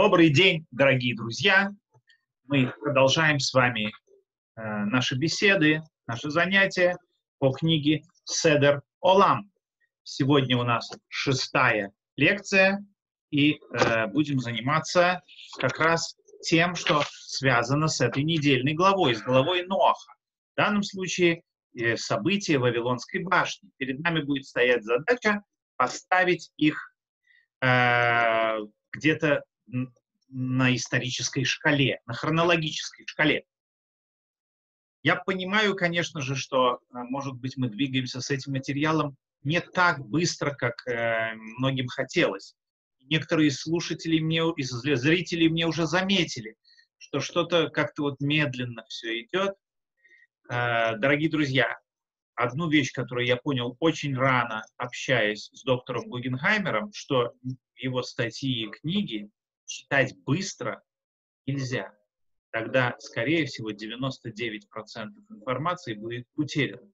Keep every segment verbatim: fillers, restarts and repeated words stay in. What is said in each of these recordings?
Добрый день, дорогие друзья! Мы продолжаем с вами э, наши беседы, наши занятия по книге «Седер Олам». Сегодня у нас шестая лекция, и э, будем заниматься как раз тем, что связано с этой недельной главой, с главой Ноаха. В данном случае э, события Вавилонской башни. Перед нами будет стоять задача поставить их э, где-то на исторической шкале, на хронологической шкале. Я понимаю, конечно же, что, может быть, мы двигаемся с этим материалом не так быстро, как э, многим хотелось. Некоторые слушатели мне, и зрители мне уже заметили, что что-то как-то вот медленно все идет. Э, дорогие друзья, одну вещь, которую я понял очень рано, общаясь с доктором Гугенхаймером, что его статьи и книги читать быстро нельзя. Тогда, скорее всего, девяносто девять процентов информации будет утеряно.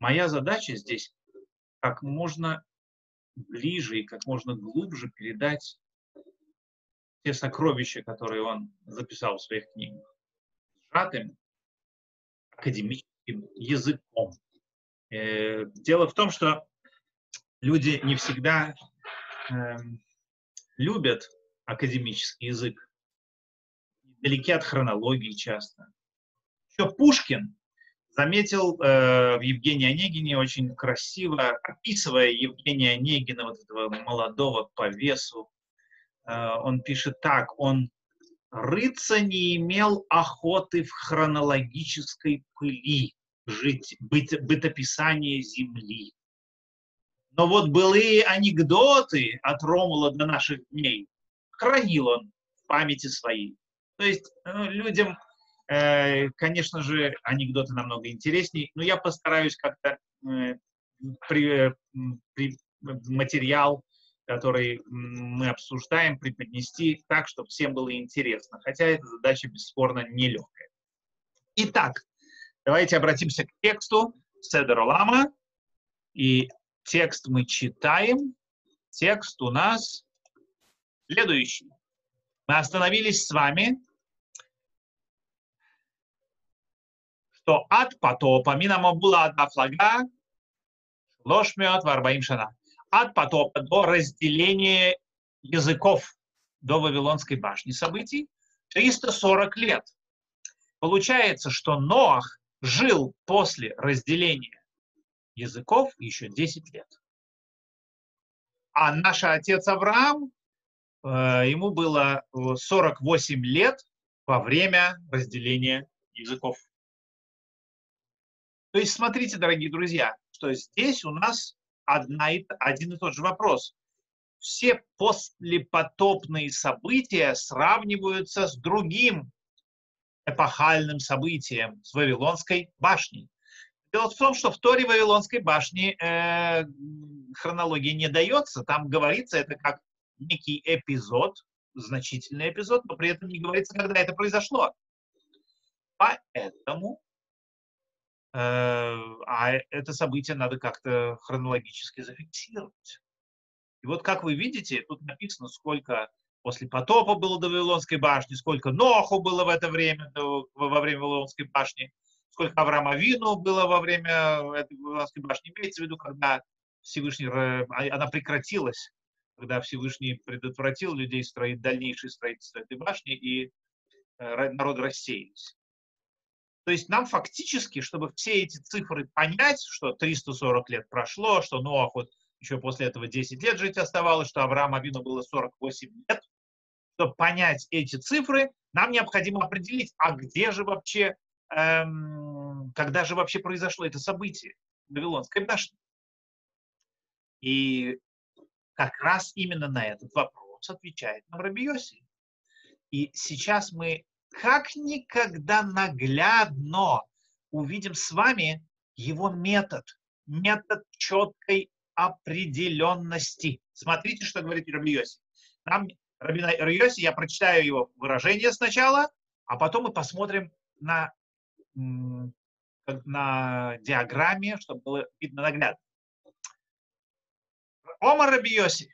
Моя задача здесь как можно ближе и как можно глубже передать те сокровища, которые он записал в своих книгах, сжатым академическим языком. Э, дело в том, что люди не всегда э, любят академический язык, далеки от хронологии часто. Еще Пушкин заметил э, в Евгении Онегине очень красиво, описывая Евгения Онегина, вот этого молодого по весу, э, он пишет так: он рыться не имел охоты в хронологической пыли, жить, быт, бытописание земли. Но вот былые анекдоты от Ромула до наших дней хранил он в памяти своей. То есть ну, людям, э, конечно же, анекдоты намного интереснее, но я постараюсь как-то э, при, при, материал, который мы обсуждаем, преподнести так, чтобы всем было интересно. Хотя эта задача, бесспорно, нелегкая. Итак, давайте обратимся к тексту Седер Олама. И текст мы читаем. Текст у нас следующий. Мы остановились с вами, что от потопа, минамо була одна флага, ложь мед варбаим шана. От потопа до разделения языков, до Вавилонской башни событий, триста сорок лет. Получается, что Ноах жил после разделения языков еще десять лет. А наш отец Авраам, ему было сорок восемь лет во время разделения языков. То есть смотрите, дорогие друзья, что здесь у нас одна и, один и тот же вопрос. Все послепотопные события сравниваются с другим эпохальным событием, с Вавилонской башней. Дело в том, что в Торе Вавилонской башни э, хронология не дается, там говорится это как некий эпизод, значительный эпизод, но при этом не говорится, когда это произошло. Поэтому э, а это событие надо как-то хронологически зафиксировать. И вот, как вы видите, тут написано, сколько после потопа было до Вавилонской башни, сколько Ноху было в это время, до, во время Вавилонской башни, сколько Авраамовину было во время этой Вавилонской башни. Имеется в виду, когда Всевышний, она прекратилась, когда Всевышний предотвратил людей строить дальнейшее строительство этой башни, и э, народ рассеялись. То есть нам фактически, чтобы все эти цифры понять, что триста сорок лет прошло, что Ноах вот еще после этого десять лет жить оставалось, что Авраам Авину было сорок восемь лет, чтобы понять эти цифры, нам необходимо определить, а где же вообще, эм, когда же вообще произошло это событие Вавилонской башни. И как раз именно на этот вопрос отвечает нам Раби Йоси. И сейчас мы как никогда наглядно увидим с вами его метод, метод четкой определенности. Смотрите, что говорит Раби Йоси. Нам, Раби Йоси, я прочитаю его выражение сначала, а потом мы посмотрим на, на диаграмме, чтобы было видно наглядно. Омар Раби Йоси,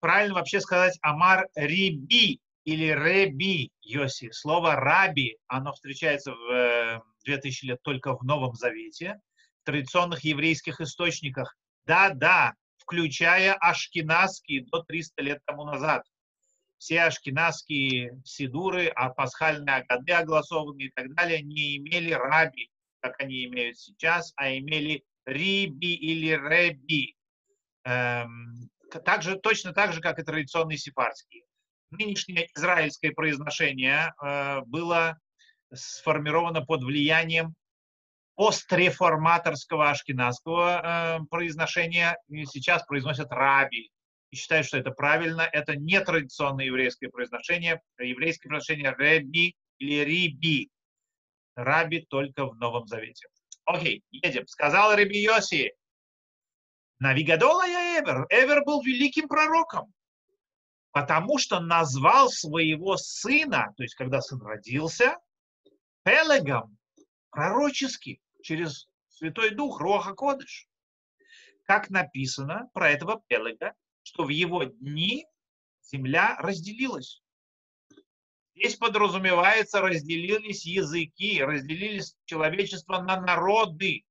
правильно вообще сказать Амар Риби или Реби Йоси. Слово «раби», оно встречается в две тысячи лет только в Новом Завете, в традиционных еврейских источниках. Да-да, включая ашкеназские до трёхсот лет тому назад. Все ашкеназские сидуры, а пасхальные агады огласованные и так далее не имели раби, как они имеют сейчас, а имели риби или реби. Эм, также, точно так же, как и традиционные сефардские. Нынешнее израильское произношение э, было сформировано под влиянием постреформаторского ашкеназского э, произношения, и сейчас произносят раби. И считают, что это правильно. Это не традиционное еврейское произношение. Еврейское произношение «реби» или «риби». «Раби» только в Новом Завете. Окей, едем. Сказал Реби Йоси: «Навигадола я Эвер». Эвер был великим пророком, потому что назвал своего сына, то есть когда сын родился, Пелегом, пророчески, через Святой Дух, Руаха Кодыш. Как написано про этого Пелега, что в его дни земля разделилась. Здесь подразумевается, разделились языки, разделились человечество на народы.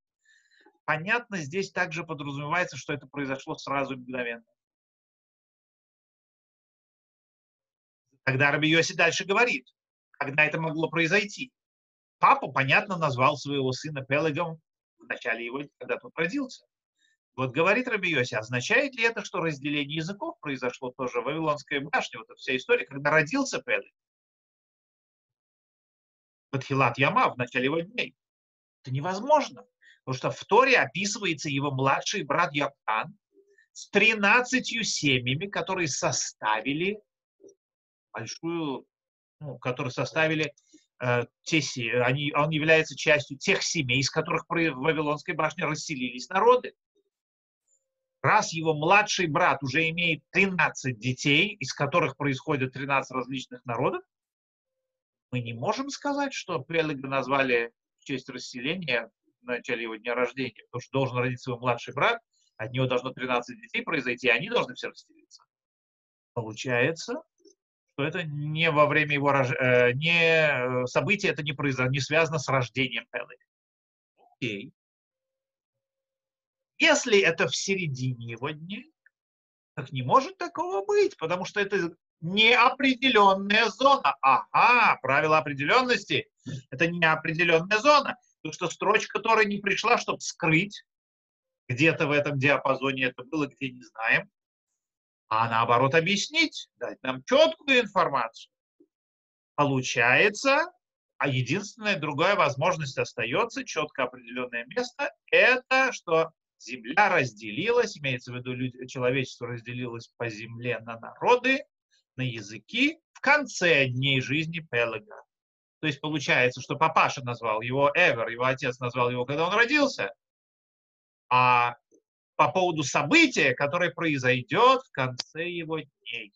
Понятно, здесь также подразумевается, что это произошло сразу мгновенно. Тогда Реби Йоси дальше говорит, когда это могло произойти. Папа, понятно, назвал своего сына Пелегом в начале его, когда тот родился. Вот говорит Реби Йоси, означает ли это, что разделение языков произошло тоже в Вавилонской башне, вот эта вся история, когда родился Пелег? Батхилат Яма, в начале его дней. Это невозможно, потому что в Торе описывается его младший брат Йокан с тринадцатью семьями, которые составили большую, ну, которые составили э, те семьи, они, он является частью тех семей, из которых при Вавилонской башне расселились народы. Раз его младший брат уже имеет тринадцать детей, из которых происходят тринадцать различных народов, мы не можем сказать, что Пелега назвали в честь расселения в начале его дня рождения, потому что должен родиться его младший брат, от него должно тринадцать детей произойти, и они должны все расселиться. Получается, что это не во время его рож... э, не... события, это не, произ... не связано с рождением Пелега. Окей. Если это в середине его дней, так не может такого быть, потому что это неопределенная зона. Ага, правило определенности – это неопределенная зона. Потому что строчка, которая не пришла, чтобы скрыть, где-то в этом диапазоне это было, где не знаем, а наоборот объяснить, дать нам четкую информацию. Получается, а единственная другая возможность остается, четко определенное место – это что… Земля разделилась, имеется в виду, люди, человечество разделилось по земле на народы, на языки в конце дней жизни Пелега. То есть получается, что папаша назвал его Эвер, его отец назвал его, когда он родился. А по поводу события, которое произойдет в конце его дней.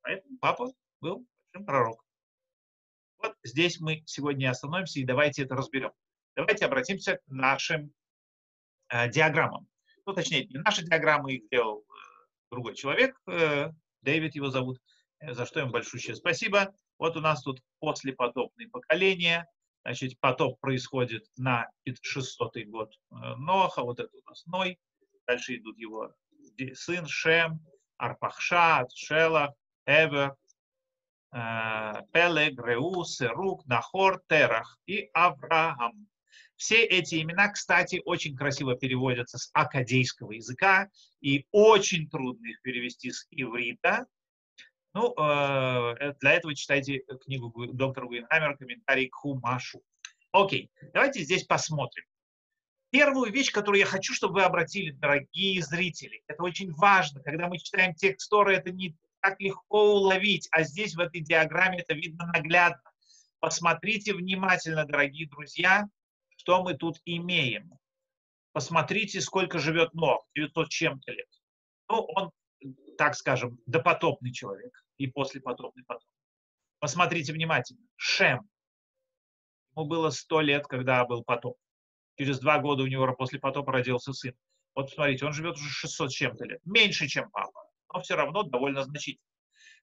Поэтому папа был большим пророком. Вот здесь мы сегодня остановимся и давайте это разберем. Давайте обратимся к нашим диаграммам. Ну, точнее, не наши диаграммы, их делал другой человек, Дэвид его зовут, за что им большущее спасибо. Вот у нас тут послепотопные поколения, значит, потоп происходит на шестисотый год Ноха, вот это у нас Ной, дальше идут его сын Шем, Арпахшад, Шелах, Эвер, Пелег, Реу, Серук, Нахор, Терах и Авраам. Все эти имена, кстати, очень красиво переводятся с аккадейского языка, и очень трудно их перевести с иврита. Ну, э, для этого читайте книгу доктора Гуинхаммера «Комментарий к Хумашу». Окей, давайте здесь посмотрим. Первую вещь, которую я хочу, чтобы вы обратили, дорогие зрители, это очень важно. Когда мы читаем текст Торы, это не так легко уловить, а здесь в этой диаграмме это видно наглядно. Посмотрите внимательно, дорогие друзья. Что мы тут имеем? Посмотрите, сколько живет Нох, девятьсот чем-то лет. Ну, он, так скажем, допотопный человек и послепотопный потоп. Посмотрите внимательно. Шем. Ему было сто лет, когда был потоп. Через два года у него после потопа родился сын. Вот, смотрите, он живет уже шестьсот чем-то лет. Меньше, чем папа, но все равно довольно значительно.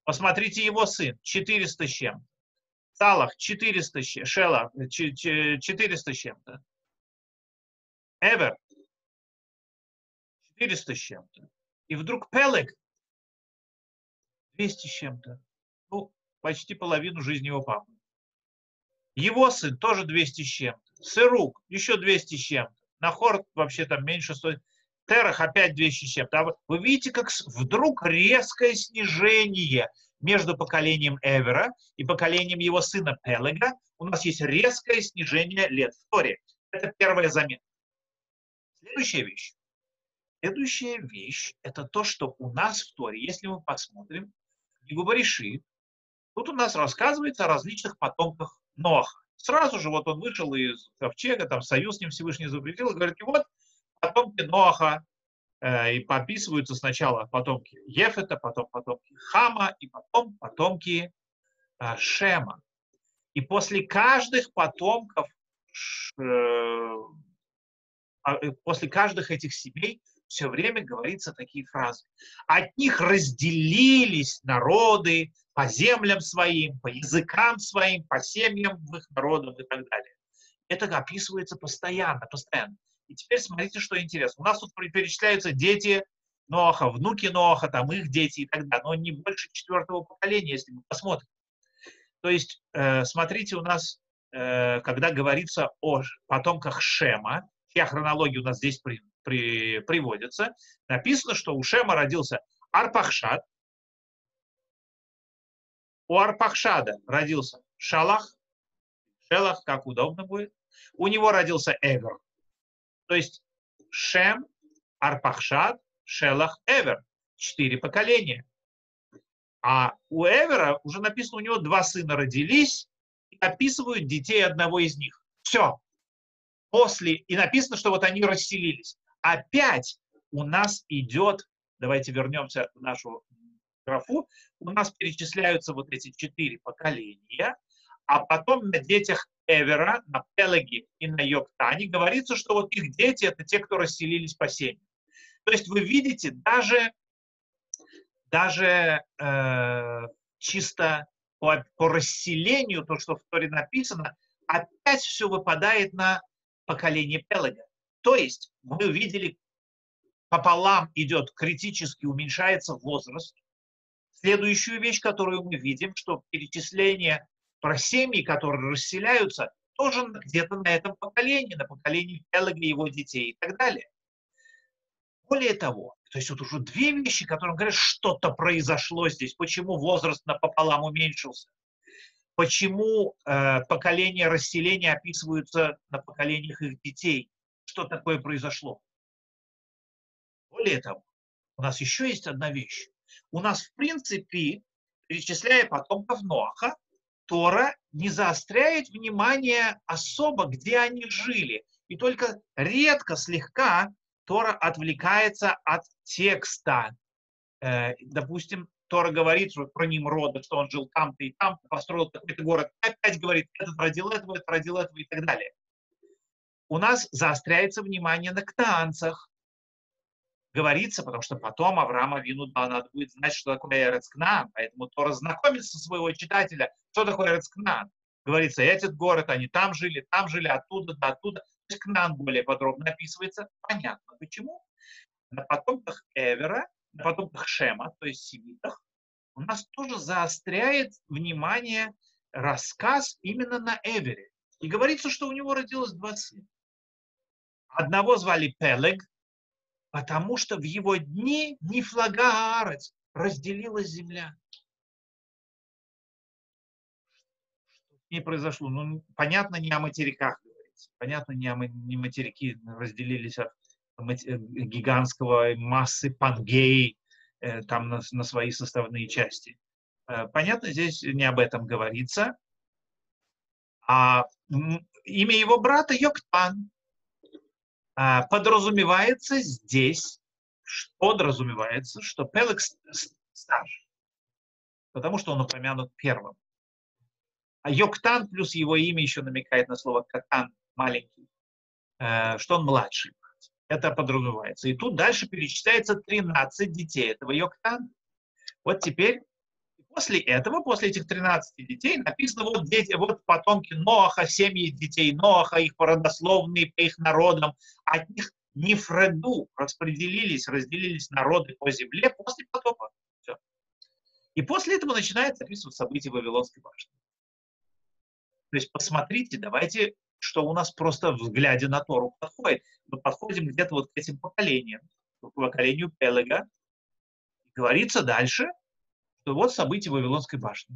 Посмотрите, его сын четыреста с чем. Салах четыреста с чем. Шелах четыреста с чем-то. Эвер четыреста с чем-то. И вдруг Пелек двести с чем-то. Ну, почти половину жизни его папы. Его сын тоже двести с чем-то. Сырук еще двести с чем-то. Нахор вообще там меньше стоит. Терах опять двести с чем-то. А вы видите, как вдруг резкое снижение между поколением Эвера и поколением его сына Пелега. У нас есть резкое снижение лет в Торе. Это первая замена. Следующая вещь. Следующая вещь – это то, что у нас в Торе, если мы посмотрим, книгу Бариши, тут у нас рассказывается о различных потомках Ноаха. Сразу же вот он вышел из ковчега, там союз с ним Всевышний запретил, и говорит, и вот потомки Ноаха, э, и пописываются сначала потомки Ефета, потом потомки Хама, и потом потомки э, Шема. И после каждых потомков, э, после каждых этих семей все время говорится такие фразы. От них разделились народы по землям своим, по языкам своим, по семьям в их народов и так далее. Это описывается постоянно, постоянно. И теперь смотрите, что интересно. У нас тут перечисляются дети Ноаха, внуки Ноаха, там их дети и так далее. Но не больше четвертого поколения, если мы посмотрим. То есть, э, смотрите, у нас, э, когда говорится о потомках Шема, чья хронология у нас здесь при, при, приводится, написано, что у Шема родился Арпахшад, у Арпахшада родился Шалах, Шелах, как удобно будет, у него родился Эвер. То есть Шем, Арпахшад, Шелах, Эвер. Четыре поколения. А у Эвера уже написано, у него два сына родились, и описывают детей одного из них. Все. После, и написано, что вот они расселились. Опять у нас идет, давайте вернемся в нашу графу, у нас перечисляются вот эти четыре поколения, а потом на детях Эвера, на Пелаге и на Йоктане говорится, что вот их дети — это те, кто расселились по семьям. То есть вы видите, даже, даже э, чисто по, по расселению, то, что в Торе написано, опять все выпадает на поколение Пелага. То есть мы увидели, пополам идет, критически уменьшается возраст. Следующую вещь, которую мы видим, что перечисление про семьи, которые расселяются, тоже где-то на этом поколении, на поколении Пелага, его детей и так далее. Более того, то есть вот уже две вещи, которые говорят, что-то произошло здесь, почему возраст напополам уменьшился. Почему э, поколения расселения описываются на поколениях их детей? Что такое произошло? Более того, у нас еще есть одна вещь. У нас, в принципе, перечисляя потомков Ноаха, Тора не заостряет внимание особо, где они жили. И только редко, слегка, Тора отвлекается от текста. Э, допустим, Тора говорит про Нимрода, что он жил там-то и там, построил какой-то город. Опять говорит, этот родил этого, этот родил этого и так далее. У нас заостряется внимание на кнаанцах. Говорится, потому что потом Авраам Авину, да, надо будет знать, что такое Эрец Кнаан. Поэтому Тора знакомит со своего читателя, что такое Эрец Кнаан. Говорится, этот город, они там жили, там жили, оттуда, да, оттуда. То есть Кнаан более подробно описывается. Понятно, почему. На потомках Эвера, на потомках Шема, то есть семитах, у нас тоже заостряет внимание рассказ именно на Эвере. И говорится, что у него родилось два сына. Одного звали Пелег, потому что в его дни Нифлага Аарец, разделилась земля. Не произошло. Ну, понятно, не о материках говорится. Понятно, не о не материки разделились от гигантского массы Пангеи э, там на, на свои составные части. Э, понятно, здесь не об этом говорится. А м, имя его брата Йоктан э, подразумевается здесь, подразумевается, что Пелек старше, потому что он упомянут первым. А Йоктан плюс его имя еще намекает на слово Катан, маленький, э, что он младший. Это подразумевается. И тут дальше перечисляется тринадцать детей этого Йоктана. Вот теперь после этого, после этих тринадцати детей, написано вот, дети, вот потомки Ноаха, семьи детей Ноаха, их родословные по их народам, от них Нефреду распределились, разделились народы по земле после потопа. Все. И после этого начинается описывать события Вавилонской башни. То есть посмотрите, давайте, что у нас просто в взгляде на Тору подходит. Мы подходим где-то вот к этим поколениям, к поколению Пелега. Говорится дальше, что вот события Вавилонской башни.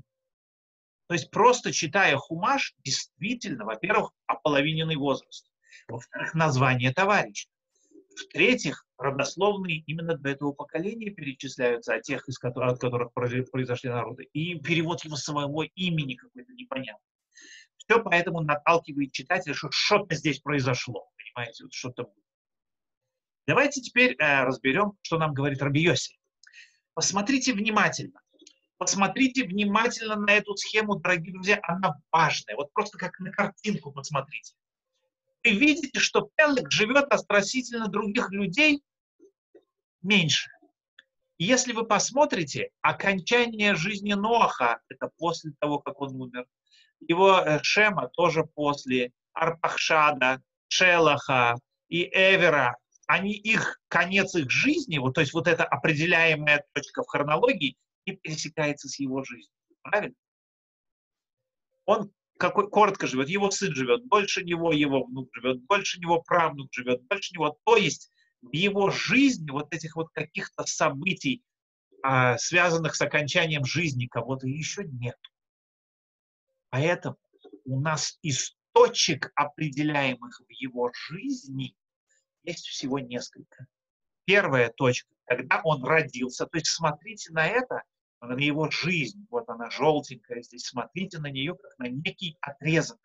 То есть просто читая Хумаш, действительно, во-первых, ополовиненный возраст. Во-вторых, название товарища. В-третьих, родословные именно для этого поколения перечисляются, от тех, из которых, от которых произошли народы. И перевод его самого имени какой-то непонятный. Все поэтому наталкивает читателя, что что-то здесь произошло. Понимаете, вот что-то было. Давайте теперь э, разберем, что нам говорит Раби Йоси. Посмотрите внимательно. Посмотрите внимательно на эту схему, дорогие друзья. Она важная. Вот просто как на картинку посмотрите. Вы видите, что Пелег живет относительно других людей меньше. И если вы посмотрите, окончание жизни Ноаха, это после того, как он умер, его Шема тоже после, Арпахшада, Шелаха и Эвера, они их, конец их жизни, вот, то есть вот эта определяемая точка в хронологии, не пересекается с его жизнью. Правильно? Он какой, коротко живет, его сын живет больше него, его внук живет больше него, правнук живет больше него. То есть в его жизни вот этих вот каких-то событий, а, связанных с окончанием жизни кого-то, еще нет. Поэтому у нас из точек, определяемых в его жизни, есть всего несколько. Первая точка, когда он родился, то есть смотрите на это, на его жизнь, вот она желтенькая здесь, смотрите на нее как на некий отрезок,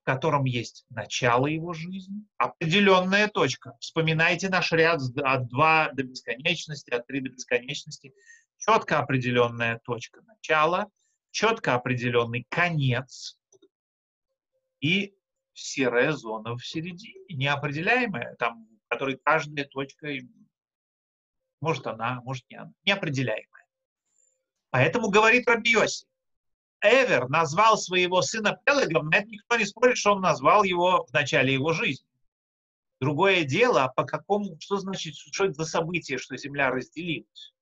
в котором есть начало его жизни, определенная точка. Вспоминайте наш ряд от двух до бесконечности, от трёх до бесконечности. Четко определенная точка начала, четко определенный конец и серая зона в середине, неопределяемая, там, в которой каждая точка, может она, может не она, неопределяемая. Поэтому говорит Раби Йоси, Эвер назвал своего сына Пелегом, на это никто не спорит, что он назвал его в начале его жизни. Другое дело, по какому, что значит, что это за событие, что земля разделилась.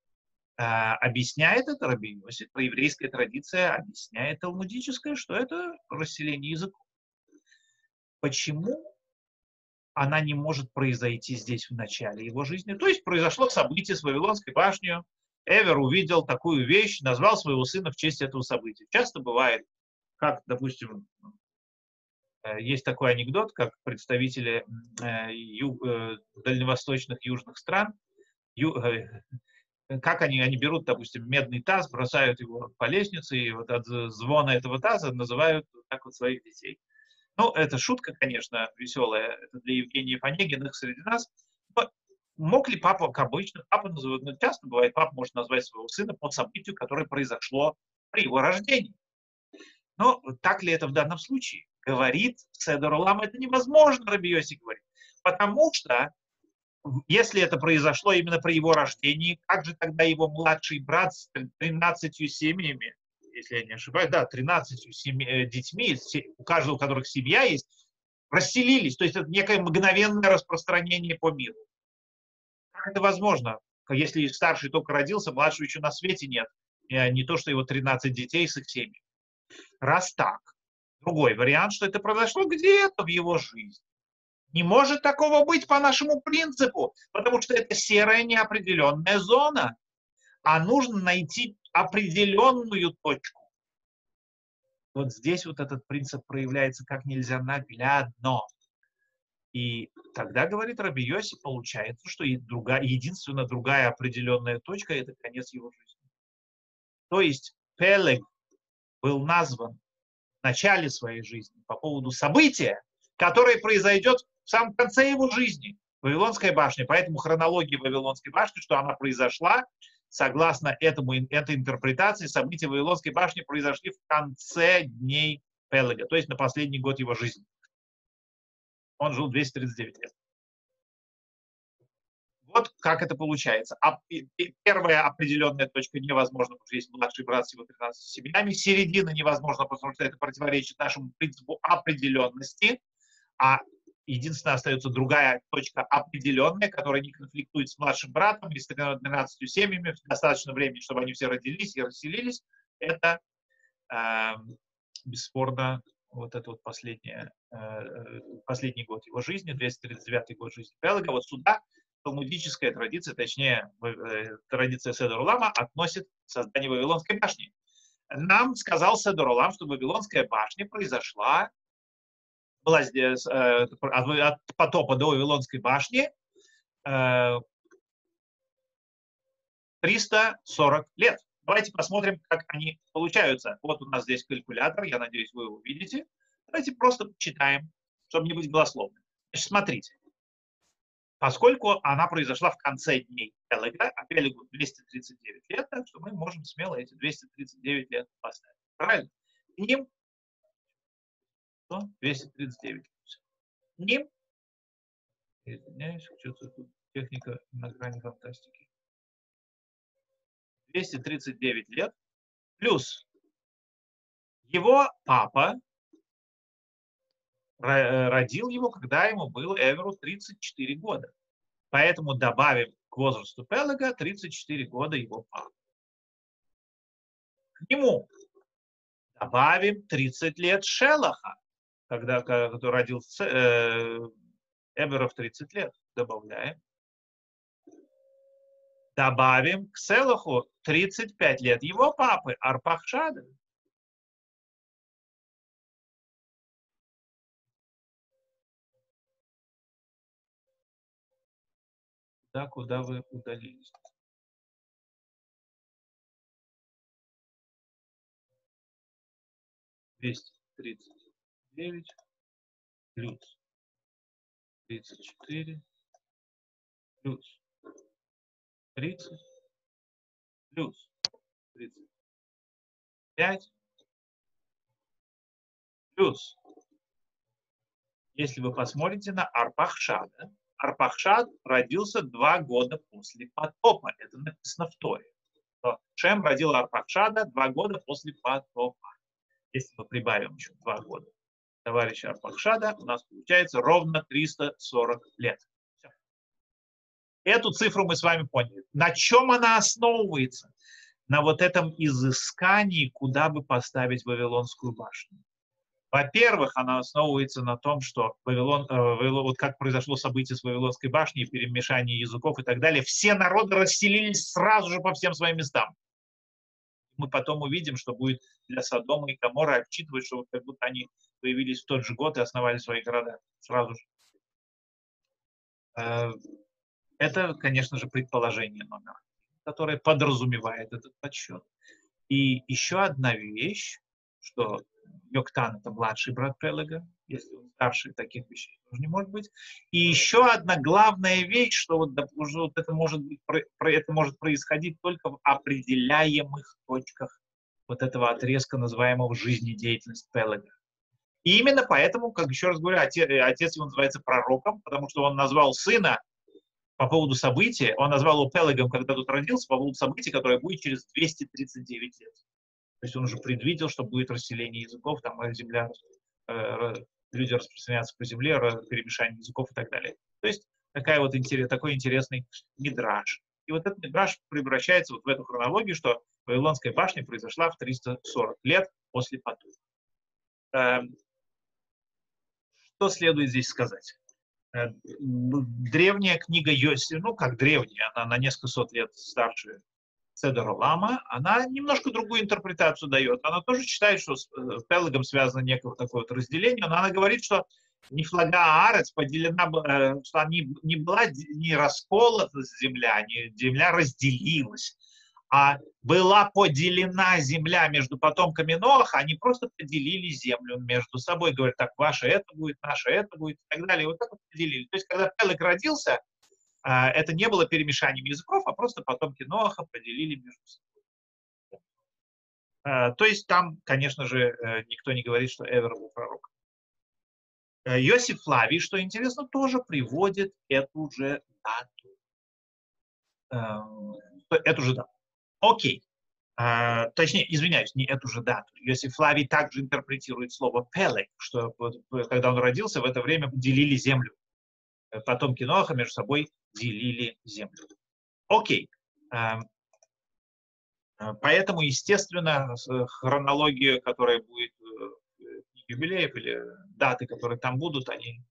А, объясняет это Раби Йоси, еврейская традиция объясняет талмудическое, что это расселение языков. Почему она не может произойти здесь в начале его жизни? То есть произошло событие с Вавилонской башней, Эвер увидел такую вещь, назвал своего сына в честь этого события. Часто бывает, как, допустим, есть такой анекдот, как представители дальневосточных южных стран, как они, они берут, допустим, медный таз, бросают его по лестнице, и вот от звона этого таза называют так вот своих детей. Ну, это шутка, конечно, веселая, это для Евгения Онегиных среди нас. Мог ли папа, как обычно, папа называют, ну, часто бывает, папа может назвать своего сына по событию, которое произошло при его рождении. Но так ли это в данном случае? Говорит Седер Олам, это невозможно, Раби Йоси говорит. Потому что, если это произошло именно при его рождении, как же тогда его младший брат с тринадцатью семьями, если я не ошибаюсь, да, тринадцатью семь, детьми, у каждого, у которых семья есть, расселились, то есть это некое мгновенное распространение по миру. Как это возможно, если старший только родился, младшего еще на свете нет, не то что его тринадцать детей с их семьей. Раз так, другой вариант, что это произошло где-то в его жизни. Не может такого быть по нашему принципу, потому что это серая неопределенная зона, а нужно найти определенную точку. Вот здесь вот этот принцип проявляется как нельзя наглядно. И тогда, говорит Раби Йоси, получается, что и другая, единственная другая определенная точка – это конец его жизни. То есть Пелег был назван в начале своей жизни по поводу события, которое произойдет в самом конце его жизни, Вавилонская башня. Поэтому хронология Вавилонской башни, что она произошла, согласно этому, этой интерпретации, события Вавилонской башни произошли в конце дней Пелега, то есть на последний год его жизни. Он жил двести тридцать девять лет. Вот как это получается. А первая определенная точка невозможна, потому что есть младший брат всего тринадцати семьями. Середина невозможна, потому что это противоречит нашему принципу определенности. А единственная остается другая точка определенная, которая не конфликтует с младшим братом и с двенадцатью семьями. Достаточно времени, чтобы они все родились и расселились. Это э, бесспорно вот этот вот последний, э, последний год его жизни, двести тридцать девятый год жизни Пелага. Вот сюда талмудическая традиция, точнее традиция Седер Улама, относит создание Вавилонской башни. Нам сказал Седер Улам, что Вавилонская башня произошла была здесь, э, от потопа до Вавилонской башни э, триста сорок лет. Давайте посмотрим, как они получаются. Вот у нас здесь калькулятор, я надеюсь, вы его видите. Давайте просто читаем, чтобы не быть голословным. Значит, смотрите. Поскольку она произошла в конце дней Пелага, а Пелагу двести тридцать девять лет, так что мы можем смело эти двести тридцать девять лет поставить. Правильно? К ним двести тридцать девять. К ним, извиняюсь, что-то тут техника на грани фантастики. двести тридцать девять лет плюс его папа родил его, когда ему было Эверу тридцать четыре года. Поэтому добавим к возрасту Пелага тридцать четыре года его папы. К нему добавим тридцать лет Шелаха, когда, когда родился э, Эвера в тридцать лет. Добавляем. Добавим к Шелаху тридцать пять лет его папы Арпахшада. Да, куда вы удалились. двести тридцать девять плюс тридцать четыре плюс тридцать плюс тридцать пять плюс. Если вы посмотрите на Арпахшада, Арпахшад родился два года после потопа. Это написано в Торе. Шем родил Арпахшада два года после потопа. Если мы прибавим еще два года товарища Арпахшада, у нас получается ровно триста сорок лет. Все. Эту цифру мы с вами поняли. На чем она основывается? На вот этом изыскании, куда бы поставить Вавилонскую башню. Во-первых, она основывается на том, что Вавилон, э, Вавилон, вот как произошло событие с Вавилонской башней, перемешание языков и так далее, все народы расселились сразу же по всем своим местам. Мы потом увидим, что будет для Содома и Гоморры отчитывать, что вот как будто они появились в тот же год и основали свои города сразу же. Э, это, конечно же, предположение номер, которое подразумевает этот подсчет. И еще одна вещь, что Йоктан — это младший брат Пелага, если он старший, таких вещей тоже не может быть. И еще одна главная вещь, что вот, вот это, может быть, это может происходить только в определяемых точках вот этого отрезка, называемого жизнедеятельность Пелага. И именно поэтому, как еще раз говорю, отец, отец его называется пророком, потому что он назвал сына по поводу события, он назвал его Пелагом, когда тут родился, по поводу события, которое будет через двести тридцать девять лет. То есть он уже предвидел, что будет расселение языков, там земля, э, люди распространятся по земле, перемешание языков и так далее. То есть такая вот интерес, такой интересный мидраж. И вот этот мидраж превращается вот в эту хронологию, что Вавилонская башня произошла в триста сорок лет после потопа. Э, что следует здесь сказать? Э, древняя книга Йоси, ну как древняя, она на несколько сот лет старше Седер Улама, она немножко другую интерпретацию дает. Она тоже считает, что с Пелагом связано некое такое вот разделение, но она говорит, что Нифлага Аарец поделена, что не, не была, не расколота земля, не, земля разделилась, а была поделена земля между потомками Ноаха, они просто поделили землю между собой, говорят, так, ваше это будет, наше это будет и так далее. И вот так вот поделили. То есть, когда Пелаг родился, это не было перемешанием языков, а просто потомки Ноаха поделили между собой. То есть там, конечно же, никто не говорит, что Эвер был пророк. Йосиф Флавий, что интересно, тоже приводит эту же дату. эту же дату. Окей. А, точнее, извиняюсь, не эту же дату. Иосиф Флавий также интерпретирует слово «пелек», что когда он родился, в это время делили землю. Потомки Ноаха между собой делили землю. Окей. А, поэтому, естественно, хронологию, которая будет юбилеев или даты, которые там будут, они,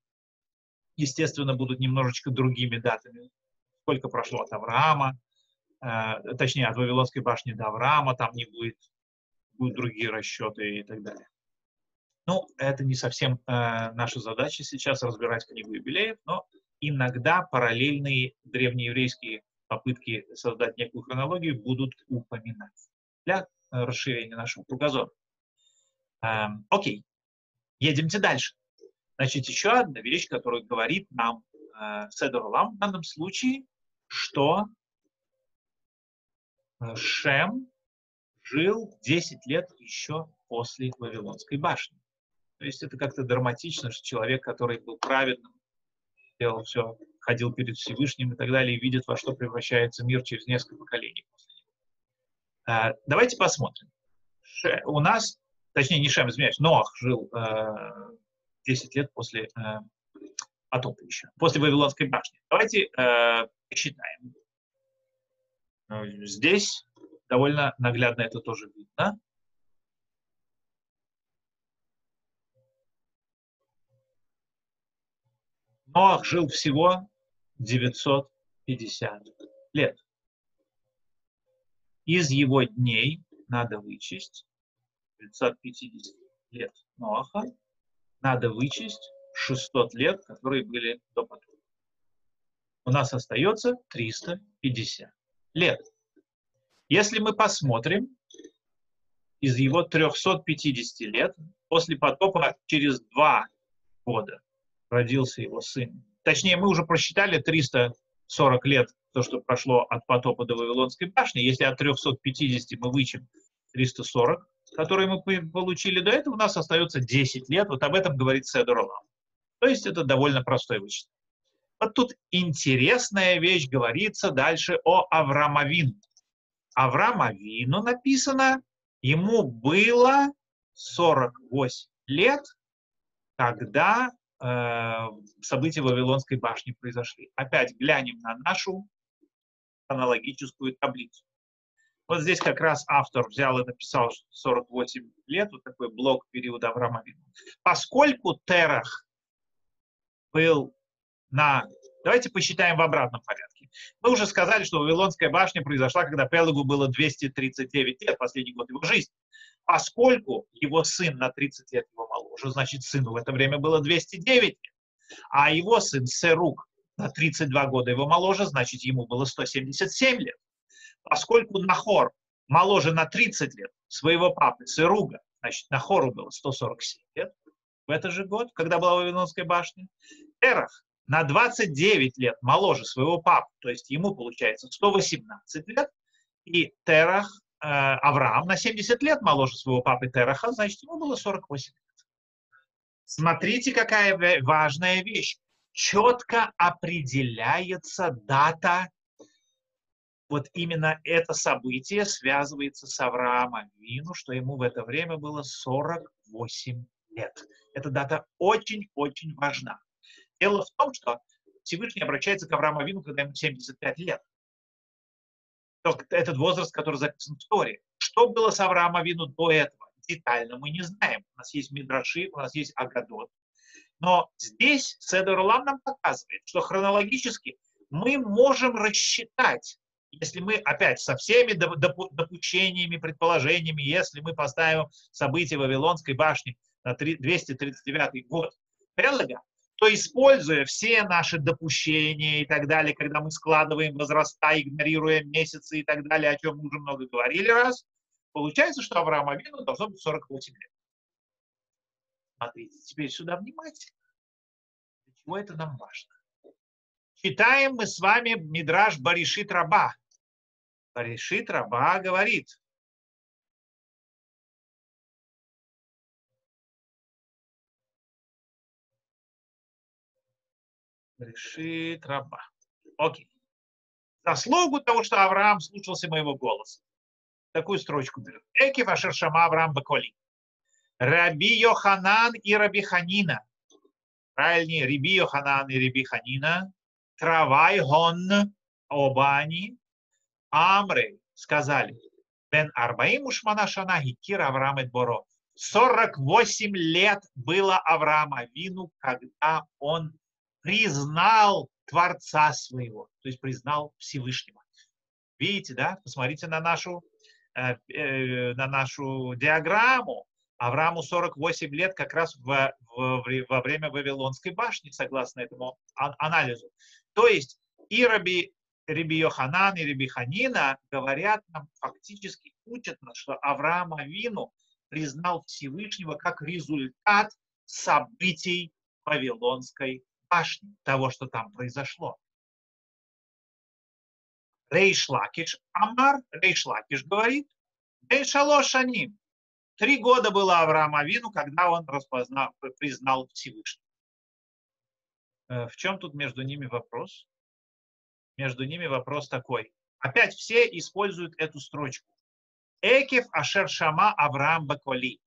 естественно, будут немножечко другими датами. Сколько прошло от Авраама, э, точнее, от Вавилонской башни до Авраама, там не будет, будут другие расчеты и так далее. Ну, это не совсем э, наша задача сейчас разбирать книгу юбилеев, но иногда параллельные древнееврейские попытки создать некую хронологию будут упоминаться для расширения нашего кругозора. Э, окей. Едемте дальше. Значит, еще одна вещь, которую говорит нам э, Седер Олам в данном случае, что Шем жил десять лет еще после Вавилонской башни. То есть это как-то драматично, что человек, который был праведным, делал все, ходил перед Всевышним и так далее, и видит, во что превращается мир через несколько поколений после него. Э, давайте посмотрим. Ше, у нас Точнее, не Шем, извиняюсь, Ноах жил э, десять лет после, э, потом еще, после Вавилонской башни. Давайте э, посчитаем. Здесь довольно наглядно это тоже видно. Ноах жил всего девятьсот пятьдесят лет. Из его дней надо вычесть девятьсот пятьдесят лет Ноаха, надо вычесть шестьсот лет, которые были до потопа. У нас остается триста пятьдесят лет. Если мы посмотрим, из его трёхсот пятидесяти лет после потопа через два года родился его сын. Точнее, мы уже просчитали триста сорок лет, то, что прошло от потопа до Вавилонской башни. Если от трёхсот пятидесяти мы вычтем триста сорок, которые мы получили до этого, у нас остается десять лет. Вот об этом говорит Седер Олам. То есть это довольно простой вычет. Вот тут интересная вещь говорится дальше о Авраам Авину. Авраам Авину написано, ему было сорок восемь лет, когда э, события Вавилонской башни произошли. Опять глянем на нашу хронологическую таблицу. Вот здесь как раз автор взял и написал сорок восемь лет, вот такой блок периода Авраама Авину. Поскольку Терах был на... Давайте посчитаем в обратном порядке. Мы уже сказали, что Вавилонская башня произошла, когда Пелегу было двести тридцать девять лет, последний год его жизни. Поскольку его сын на тридцать лет его моложе, значит, сыну в это время было двести девять лет. А его сын Серуг на тридцать два года его моложе, значит, ему было сто семьдесят семь лет. Поскольку Нахор моложе на тридцать лет своего папы Серуга, значит, Нахору было сто сорок семь лет в этот же год, когда была Вавилонская башня. Терах на двадцать девять лет моложе своего папы, то есть ему получается сто восемнадцать лет. И Терах, э, Авраам на семьдесят лет моложе своего папы Тераха, значит, ему было сорок восемь лет. Смотрите, какая важная вещь. Четко определяется дата. Вот именно это событие связывается с Авраамом Авину, что ему в это время было сорок восемь лет. Эта дата очень-очень важна. Дело в том, что Всевышний обращается к Аврааму Авину, когда ему семьдесят пять лет. Этот возраст, который записан в Торе. Что было с Авраамом Авину до этого? Детально мы не знаем. У нас есть мидраши, у нас есть агадот. Но здесь Седер Олам нам показывает, что хронологически мы можем рассчитать. Если мы, опять, со всеми допущениями, предположениями, если мы поставим события Вавилонской башни на двести тридцать девятый год Пелега, то, используя все наши допущения и так далее, когда мы складываем возраста, игнорируя месяцы и так далее, о чем мы уже много говорили раз, получается, что Аврааму Авину должно быть сорок восемь лет. Смотрите теперь сюда внимательно. Для чего это нам важно? Читаем мы с вами мидраш Баришит Раба. Баришит Раба говорит. Баришит Раба. Окей. заслугу того, что Авраам слушался моего голоса. Такую строчку берет. Экив ашер шама Авраам баколи. Раби Йоханан и Раби Ханина. Правильнее, Раби Йоханан и Раби Ханина. Травай гон оба они. Амры сказали. Бен арбаим ушмана шана гикир Авраам эт боро. сорок восемь лет было Авраама Авину, когда он признал Творца своего, то есть признал Всевышнего. Видите, да? Посмотрите на нашу, э, э, на нашу диаграмму. Аврааму сорок восемь лет как раз в, в, во время Вавилонской башни, согласно этому анализу. То есть и Раби, Раби Йоханан, и Раби Ханина говорят нам, фактически учат нас, что Авраам Авину признал Всевышнего как результат событий Вавилонской башни, того, что там произошло. Рейш Лакиш Амар, Рейш Лакиш говорит, Бен шалош шаним. Три года было Авраам Авину, когда он распознал, признал Всевышнего. В чем тут между ними вопрос? Между ними вопрос такой. Опять все используют эту строчку. Экев ашер шама Авраам баколи.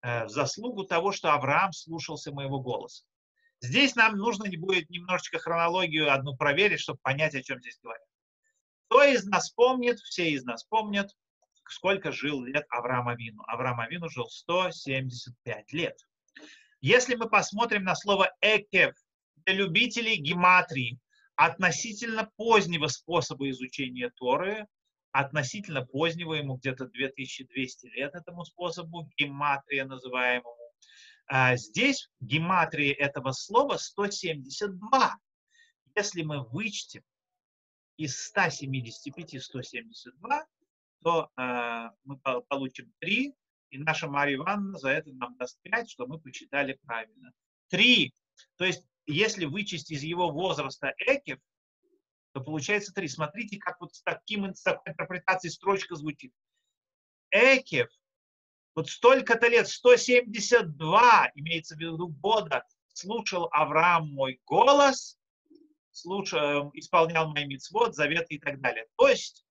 В заслугу того, что Авраам слушался моего голоса. Здесь нам нужно будет немножечко хронологию одну проверить, чтобы понять, о чем здесь говорят. Кто из нас помнит, все из нас помнят, сколько жил лет Авраам Авину. Авраам Авину жил сто семьдесят пять лет. Если мы посмотрим на слово «экев» для любителей гематрии, относительно позднего способа изучения Торы, относительно позднего, ему где-то две тысячи двести лет этому способу, гематрия называемому. Здесь гематрия этого слова сто семьдесят два. Если мы вычтем из ста семидесяти пяти сто семьдесят два, то э, мы получим три, и наша Марья Ивановна за это нам даст пять, что мы почитали правильно. три. То есть, если вычесть из его возраста экев, то получается три. Смотрите, как вот с, таким, с такой интерпретацией строчка звучит. Экев, вот столько-то лет, сто семьдесят два, имеется в виду года, слушал Авраам мой голос, слушал, исполнял мои мицвот, заветы и так далее. То есть,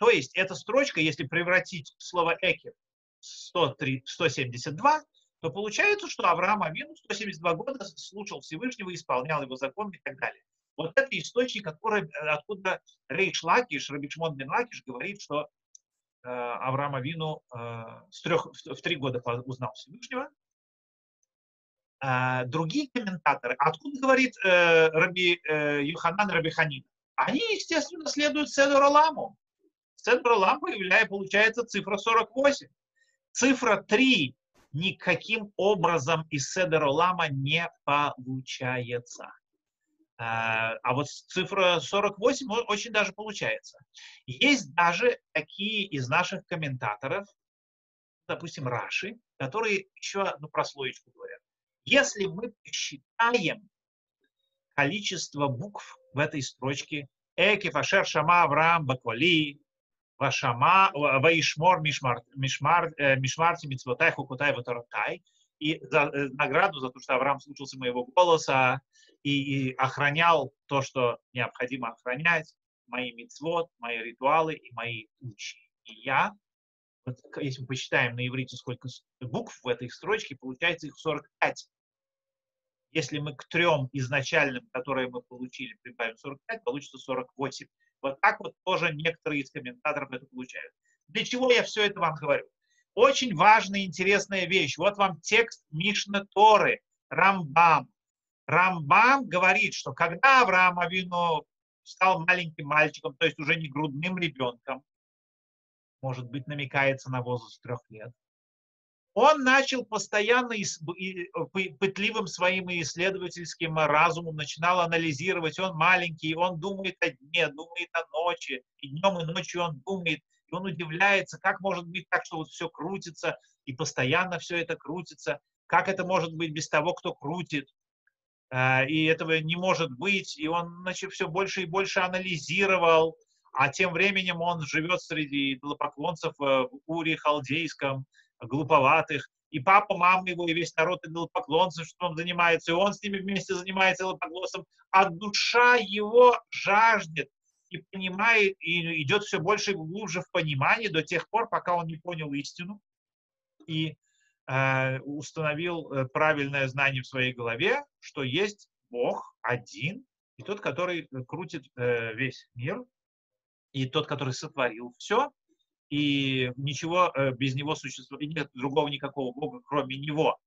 то есть эта строчка, если превратить в слово «экев» сто семьдесят два, то получается, что Авраам Авину сто семьдесят два года слушал Всевышнего, исполнял его закон и так далее. Вот это источник, который, откуда Рейш Лакиш, Раби Шимон бен Лакиш говорит, что э, Авраам Авину э, с трех, в, в три года узнал Всевышнего. А другие комментаторы, откуда говорит э, Раби э, Йоханан, Раби Ханина, они, естественно, следуют Седер Оламу. Седер Олам появляется, получается, цифра сорок восемь. Цифра три никаким образом из Седер Олама не получается. А вот цифра сорок восемь очень даже получается. Есть даже такие из наших комментаторов, допустим, Раши, которые еще одну прослоечку говорят. Если мы посчитаем количество букв в этой строчке «Экев ашер шама Авраам баколи», «Вашама ваишмор мишмарти мицвотай хукутай ватаратай», и за, э, награду за то, что Авраам слушался моего голоса и, и охранял то, что необходимо охранять, мои мицвот, мои ритуалы и мои учи. И я, вот, если мы посчитаем на иврите, сколько букв в этой строчке, получается их сорок пять. Если мы к трем изначальным, которые мы получили, прибавим сорок пять, получится сорок восемь. Вот так вот тоже некоторые из комментаторов это получают. Для чего я все это вам говорю? Очень важная и интересная вещь. Вот вам текст Мишны Торы, Рамбам. Рамбам говорит, что когда Авраам Авину стал маленьким мальчиком, то есть уже не грудным ребенком, может быть, намекается на возраст трех лет, он начал постоянно пытливым своим исследовательским разумом начинал анализировать. Он маленький, он думает о дне, думает о ночи, и днем и ночью он думает. И он удивляется, как может быть так, что вот все крутится, и постоянно все это крутится. Как это может быть без того, кто крутит? И этого не может быть. И он, значит, все больше и больше анализировал. А тем временем он живет среди идолопоклонцев в Уре Халдейском, глуповатых. И папа, мама его, и весь народ идолопоклонцев, что он занимается. И он с ними вместе занимается идолопоклонством. А душа его жаждет и понимает, и идет все больше и глубже в понимании до тех пор, пока он не понял истину и э, установил правильное знание в своей голове, что есть Бог один, и тот, который крутит э, весь мир, и тот, который сотворил все, и ничего э, без него существует, и нет другого никакого Бога, кроме него.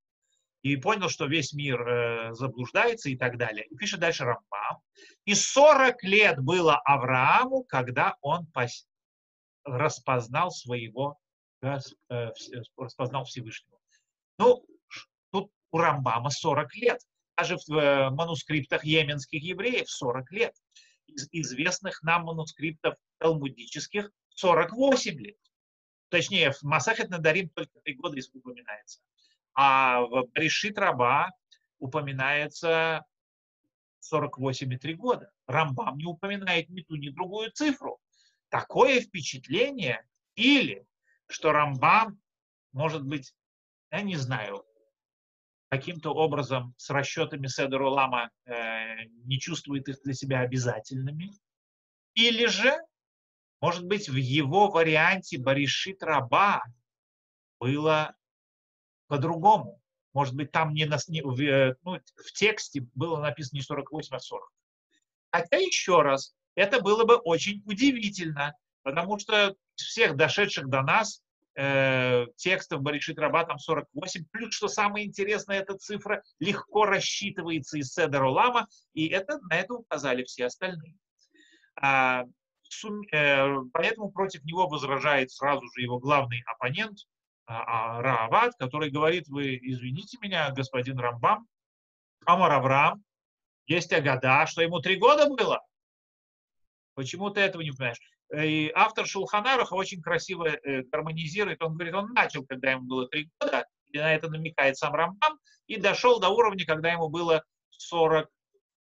И понял, что весь мир э, заблуждается и так далее. И пишет дальше Рамбам. И сорок лет было Аврааму, когда он пос... распознал своего, э, э, распознал Всевышнего. Ну, тут у Рамбама сорок лет. Даже в э, манускриптах йеменских евреев сорок лет. Из известных нам манускриптов талмудических сорок восемь лет. Точнее, в Масахет Недарим только три года упоминается. А в Берешит Раба упоминается сорок восемь и три года. Рамбам не упоминает ни ту, ни другую цифру. Такое впечатление, или что Рамбам, может быть, я не знаю, каким-то образом с расчетами Седер Улама э, не чувствует их для себя обязательными, или же, может быть, в его варианте Берешит Раба было по-другому. Может быть, там не, нас, не в, ну, в тексте было написано не сорок восемь, а сорок. Хотя, еще раз, это было бы очень удивительно, потому что всех дошедших до нас э, текстов Берешит Раба там сорок восемь, плюс, что самое интересное, эта цифра легко рассчитывается из Седер Улама, и это, на это указали все остальные. А, сум, э, поэтому против него возражает сразу же его главный оппонент, Раавад, который говорит: вы извините меня, господин Рамбам, Амар Авраам, есть агада, что ему три года было. Почему ты этого не понимаешь? И автор Шулхан Аруха очень красиво гармонизирует. Он говорит, он начал, когда ему было три года, и на это намекает сам Рамбам, и дошел до уровня, когда ему было сорок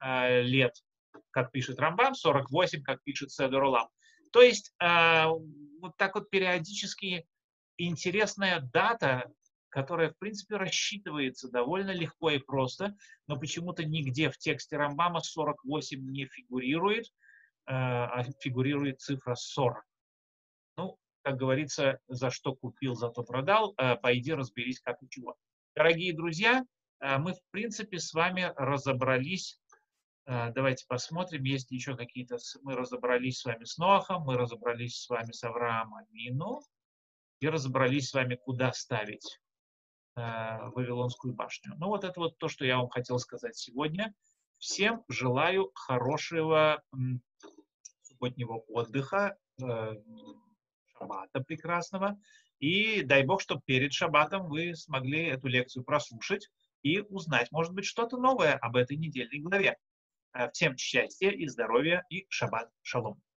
лет, как пишет Рамбам, сорок восемь, как пишет Седер Улам. То есть вот так вот периодически интересная дата, которая, в принципе, рассчитывается довольно легко и просто, но почему-то нигде в тексте Рамбама сорок восемь не фигурирует, а фигурирует цифра сорок. Ну, как говорится, за что купил, за то продал, пойди разберись как и чего. Дорогие друзья, мы, в принципе, с вами разобрались. Давайте посмотрим, есть еще какие-то... Мы разобрались с вами с Ноахом, мы разобрались с вами с Авраамом Авину. И разобрались с вами, куда ставить э, Вавилонскую башню. Ну вот это вот то, что я вам хотел сказать сегодня. Всем желаю хорошего м, субботнего отдыха, э, шаббата прекрасного. И дай бог, чтобы перед шаббатом вы смогли эту лекцию прослушать и узнать, может быть, что-то новое об этой недельной главе. Всем счастья и здоровья и шаббат шалом.